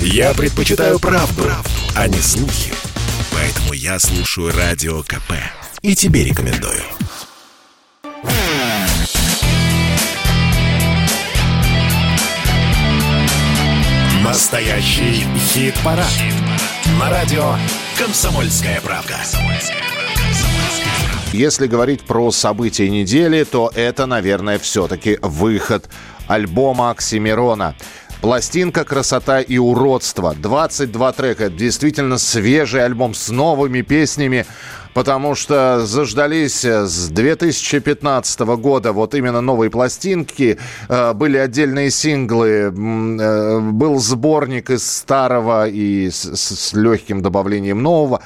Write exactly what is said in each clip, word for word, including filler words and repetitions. Я предпочитаю правду, правду, а не слухи. Поэтому я слушаю Радио КП. И тебе рекомендую. Настоящий хит-парад. Хит-парад. На радио «Комсомольская правда». «Комсомольская правда». Если говорить про события недели, то это, наверное, все-таки выход альбома Оксимирона. Пластинка «Красота и уродство». двадцать два трека. Это действительно свежий альбом с новыми песнями, потому что заждались с две тысячи пятнадцатого года вот именно новые пластинки. Были отдельные синглы, был сборник из старого и с, с легким добавлением нового.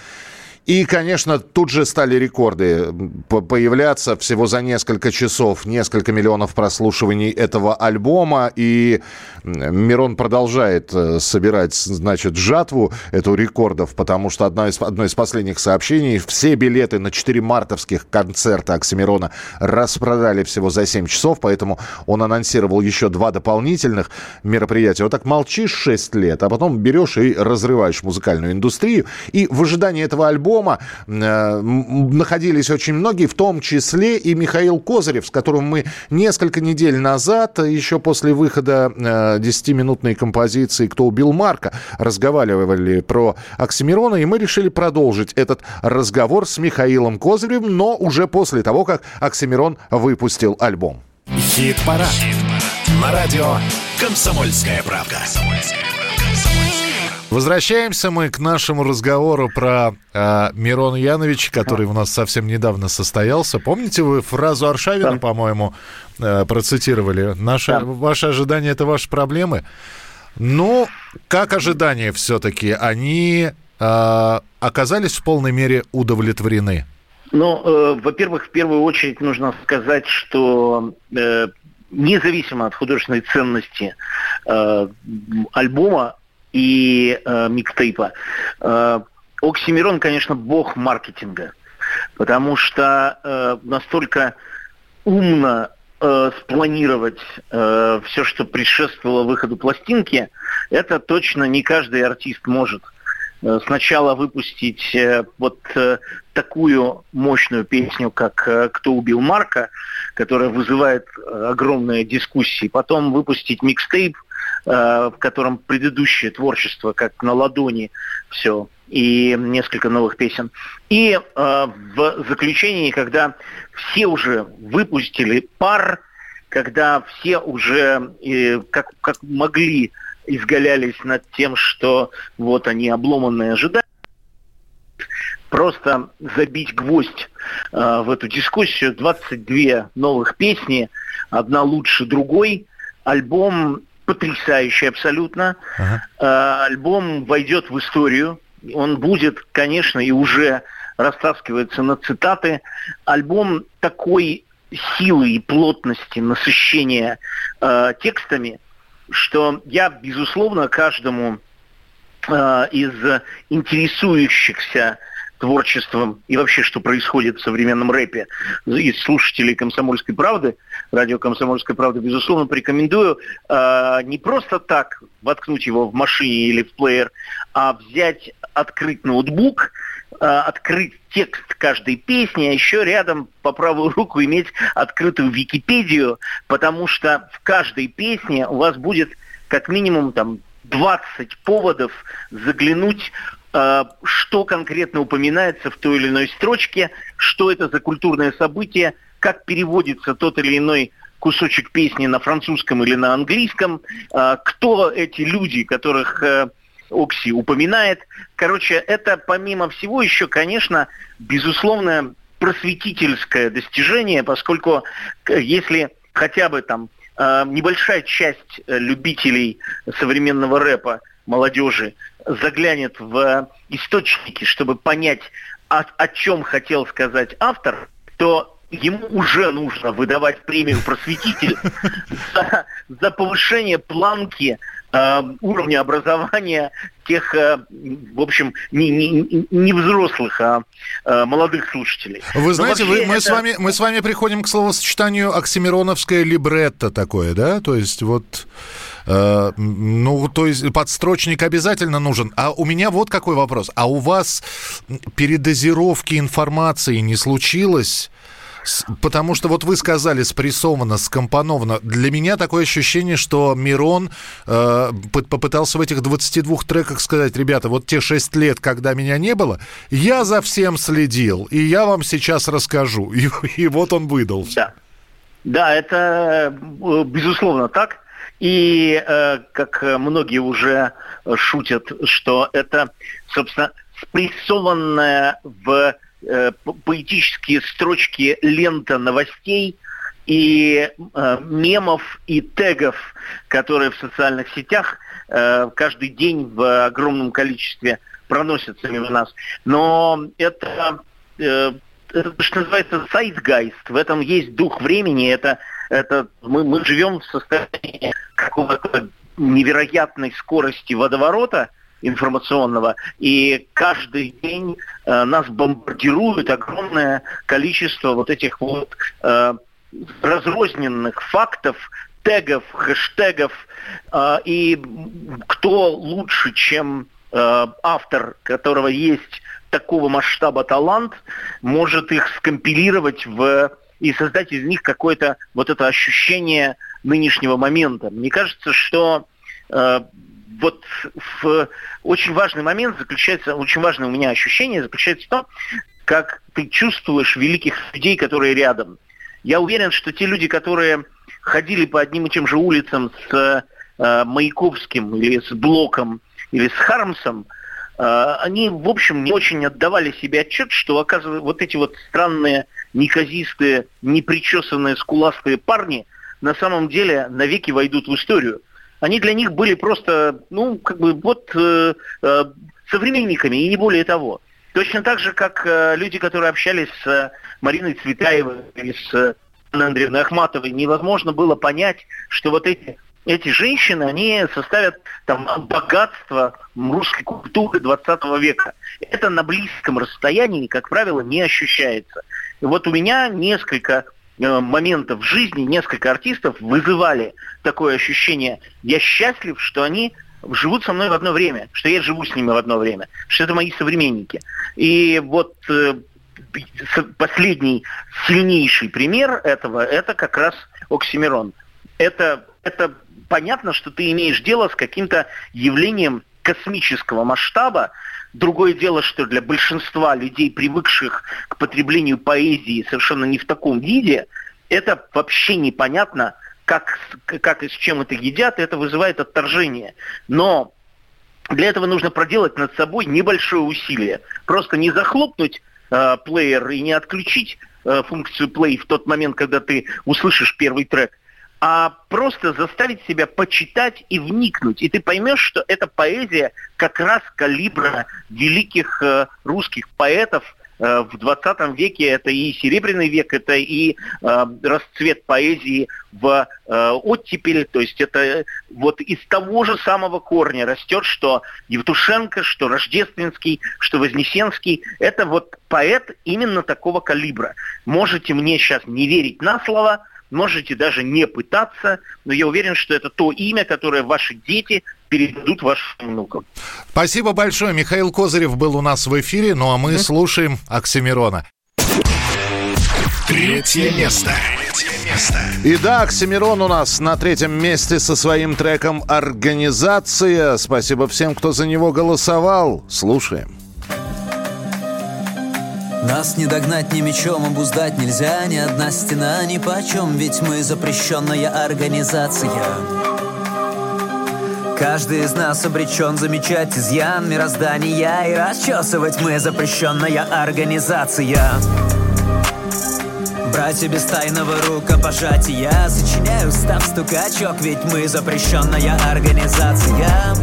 И, конечно, тут же стали рекорды появляться всего за несколько часов. Несколько миллионов прослушиваний этого альбома. И Мирон продолжает собирать, значит, жатву эту рекордов, потому что одно из, одно из последних сообщений. Все билеты на четыре мартовских концерта Оксимирона распродали всего за семь часов, поэтому он анонсировал еще два дополнительных мероприятия. Вот так молчишь шесть лет, а потом берешь и разрываешь музыкальную индустрию. И в ожидании этого альбома находились очень многие, в том числе и Михаил Козырев, с которым мы несколько недель назад, еще после выхода десятиминутной композиции «Кто убил Марка», разговаривали про Оксимирона, и мы решили продолжить этот разговор с Михаилом Козыревым, но уже после того, как Оксимирон выпустил альбом. Хит-парад. Хит-парад. На радио «Комсомольская правда». Возвращаемся мы к нашему разговору про э, Мирона Яновича, который у нас совсем недавно состоялся. Помните, вы фразу Аршавина, да, по-моему, э, процитировали? Наши, да. Ваши ожидания – это ваши проблемы. Ну, как ожидания все-таки? Они э, оказались в полной мере удовлетворены? Ну, э, во-первых, в первую очередь нужно сказать, что... Э, независимо от художественной ценности э, альбома и э, микстейпа. Э, Оксимирон, конечно, бог маркетинга, потому что э, настолько умно э, спланировать э, все, что предшествовало выходу пластинки, это точно не каждый артист может. Э, сначала выпустить э, вот э, такую мощную песню, как э, «Кто убил Марка», которая вызывает э, огромные дискуссии, потом выпустить микстейп, в котором предыдущее творчество, как на ладони, все, и несколько новых песен. И э, в заключении, когда все уже выпустили пар, когда все уже э, как, как могли изгалялись над тем, что вот они обломанные ожидания, просто забить гвоздь э, в эту дискуссию. двадцать две новых песни, одна лучше другой, альбом... потрясающий абсолютно. Ага. Альбом войдет в историю. Он будет, конечно, и уже растаскивается на цитаты. Альбом такой силы и плотности насыщения э, текстами, что я, безусловно, каждому э, из интересующихся творчеством и вообще, что происходит в современном рэпе, из слушателей «Комсомольской правды», радио «Комсомольская правда», безусловно, порекомендую э, не просто так воткнуть его в машине или в плеер, а взять, открыть ноутбук, э, открыть текст каждой песни, а еще рядом по правую руку иметь открытую Википедию, потому что в каждой песне у вас будет как минимум там двадцать поводов заглянуть, что конкретно упоминается в той или иной строчке, что это за культурное событие, как переводится тот или иной кусочек песни на французском или на английском, кто эти люди, которых Окси упоминает. Короче, это, помимо всего, еще, конечно, безусловно, просветительское достижение, поскольку если хотя бы там небольшая часть любителей современного рэпа, молодежи, заглянет в источники, чтобы понять, о, о чем хотел сказать автор, то ему уже нужно выдавать премию «Просветитель» за, за повышение планки э, уровня образования тех, э, в общем, не, не, не взрослых, а э, молодых слушателей. Вы знаете, вы, мы, это... с вами, мы с вами приходим к словосочетанию «оксимироновское либретто» такое, да? То есть вот... Э, ну, то есть подстрочник обязательно нужен. А у меня вот какой вопрос. А у вас передозировки информации не случилось? Потому что вот вы сказали спрессовано, скомпоновано. Для меня такое ощущение, что Мирон э, попытался в этих двадцати двух треках сказать: ребята, вот те шесть лет, когда меня не было, я за всем следил, и я вам сейчас расскажу. И, и вот он выдал. Да, да, это безусловно так. И э, как многие уже шутят, что это, собственно, спрессованное в... поэтические строчки, лента новостей и э, мемов и тегов, которые в социальных сетях э, каждый день в огромном количестве проносятся мимо нас. Но это, э, это что называется, zeitgeist. В этом есть дух времени. Это, это мы, мы живем в состоянии какого-то невероятной скорости водоворота информационного, и каждый день э, нас бомбардирует огромное количество вот этих вот э, разрозненных фактов, тегов, хэштегов, э, и кто лучше, чем э, автор, которого есть такого масштаба талант, может их скомпилировать в, и создать из них какое-то вот это ощущение нынешнего момента. Мне кажется, что э, Вот в очень важный момент заключается, очень важное у меня ощущение заключается в том, как ты чувствуешь великих людей, которые рядом. Я уверен, что те люди, которые ходили по одним и тем же улицам с э, Маяковским или с Блоком или с Хармсом, э, они, в общем, не очень отдавали себе отчет, что, оказывается, вот эти вот странные, неказистые, непричесанные, скуластые парни на самом деле навеки войдут в историю. Они для них были просто, ну, как бы, вот э, э, современниками, и не более того. Точно так же, как э, люди, которые общались с э, Мариной Цветаевой или с э, Анной Андреевной Ахматовой, невозможно было понять, что вот эти, эти женщины, они составят там богатство русской культуры двадцатого века. Это на близком расстоянии, как правило, не ощущается. И вот у меня несколько... моментов в жизни несколько артистов вызывали такое ощущение. Я счастлив, что они живут со мной в одно время, что я живу с ними в одно время, что это мои современники. И вот э, последний сильнейший пример этого – это как раз Оксимирон. Это, это понятно, что ты имеешь дело с каким-то явлением космического масштаба. Другое дело, что для большинства людей, привыкших к потреблению поэзии совершенно не в таком виде, это вообще непонятно, как, как и с чем это едят, и это вызывает отторжение. Но для этого нужно проделать над собой небольшое усилие. Просто не захлопнуть э, плеер и не отключить э, функцию play в тот момент, когда ты услышишь первый трек, а просто заставить себя почитать и вникнуть. И ты поймешь, что эта поэзия как раз калибра великих э, русских поэтов э, в двадцатом веке. Это и Серебряный век, это и э, расцвет поэзии в э, оттепель. То есть это вот из того же самого корня растет, что Евтушенко, что Рождественский, что Вознесенский. Это вот поэт именно такого калибра. Можете мне сейчас не верить на слово, можете даже не пытаться, но я уверен, что это то имя, которое ваши дети передадут вашим внукам. Спасибо большое. Михаил Козырев был у нас в эфире, ну а мы mm-hmm. слушаем Оксимирона. Третье место. И да, Оксимирон у нас на третьем месте со своим треком «Организация». Спасибо всем, кто за него голосовал. Слушаем. Нас не догнать ни мечом, обуздать нельзя, ни одна стена ни почем, ведь мы запрещенная организация. Каждый из нас обречен замечать изъян мироздания и расчесывать мы запрещенная организация. Братья без тайного рукопожатия, сочиняю устав стукачок, ведь мы запрещенная организация.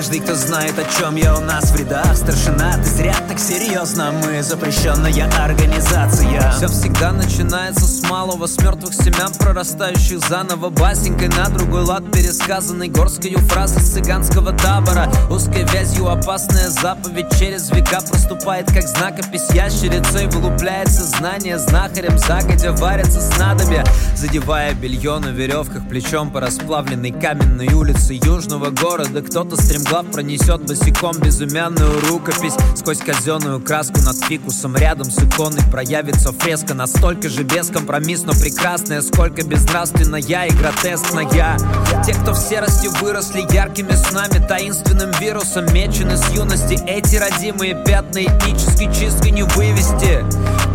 каждый, кто знает, о чем я у нас в рядах. Старшина, ты зря так серьезно, мы запрещенная организация. Все всегда начинается с малого, с мертвых семян, прорастающих заново. Басенькой на другой лад пересказанной горской фраз из цыганского табора. Узкой вязью опасная заповедь через века проступает, как знакопись ящерицей. Вылупляется знание знахарем, загодя варятся снадобья, задевая белье на веревках плечом по расплавленной каменной улице южного города. Кто-то стремглав пронесет босиком безымянную рукопись сквозь казенную краску над фикусом. Рядом с иконой проявится фреска, настолько же бескомпромиссно прекрасная, сколько безнравственная и гротескная. Те, кто в серости выросли яркими снами, таинственным вирусом мечены с юности. Эти родимые пятна этнической чисткой не вывести,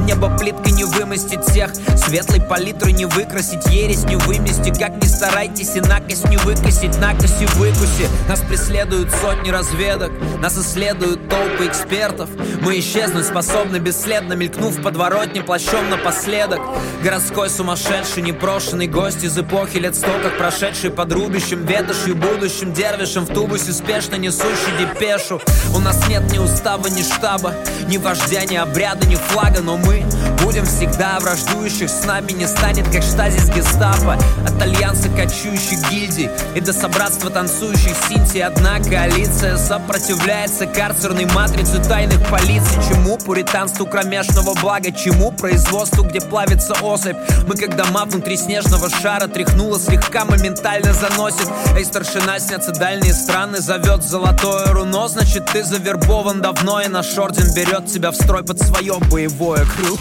небо плиткой не вымостить всех, светлой палитрой не выкрасить, ересь не вымести. Как ни старайтесь, и накость не выкосить, накость и выкуси. Нас преследуют сотни разведок, нас исследуют толпы экспертов. Мы исчезнуть способны бесследно, мелькнув в подворотне плащом напоследок. Городской сумасшедший, непрошенный гость из эпохи лет сто, как прошедший под рубящим ветошью будущим дервишем в тубусе, спешно несущий депешу. У нас нет ни устава, ни штаба, ни вождя, ни обряда, ни флага, но мы будем всегда. Враждующих с нами не станет, как штазис гестапо, от альянса кочующих гильдий и до собратства танцующих синти. Одна коалиция сопротивляется карцерной матрице тайных полиций. Чему пуританству кромешного блага, чему производству, где плавится особь? Мы как дома внутри снежного шара, тряхнуло слегка, моментально заносит. Эй, старшина, снятся дальние страны, зовет золотое руно, значит ты завербован давно, и наш орден берет тебя в строй под свое боевое крыло.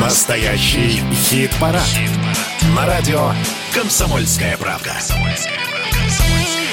Настоящий хит-парад. Хит-парад на радио «Комсомольская правда». Комсомольская правда.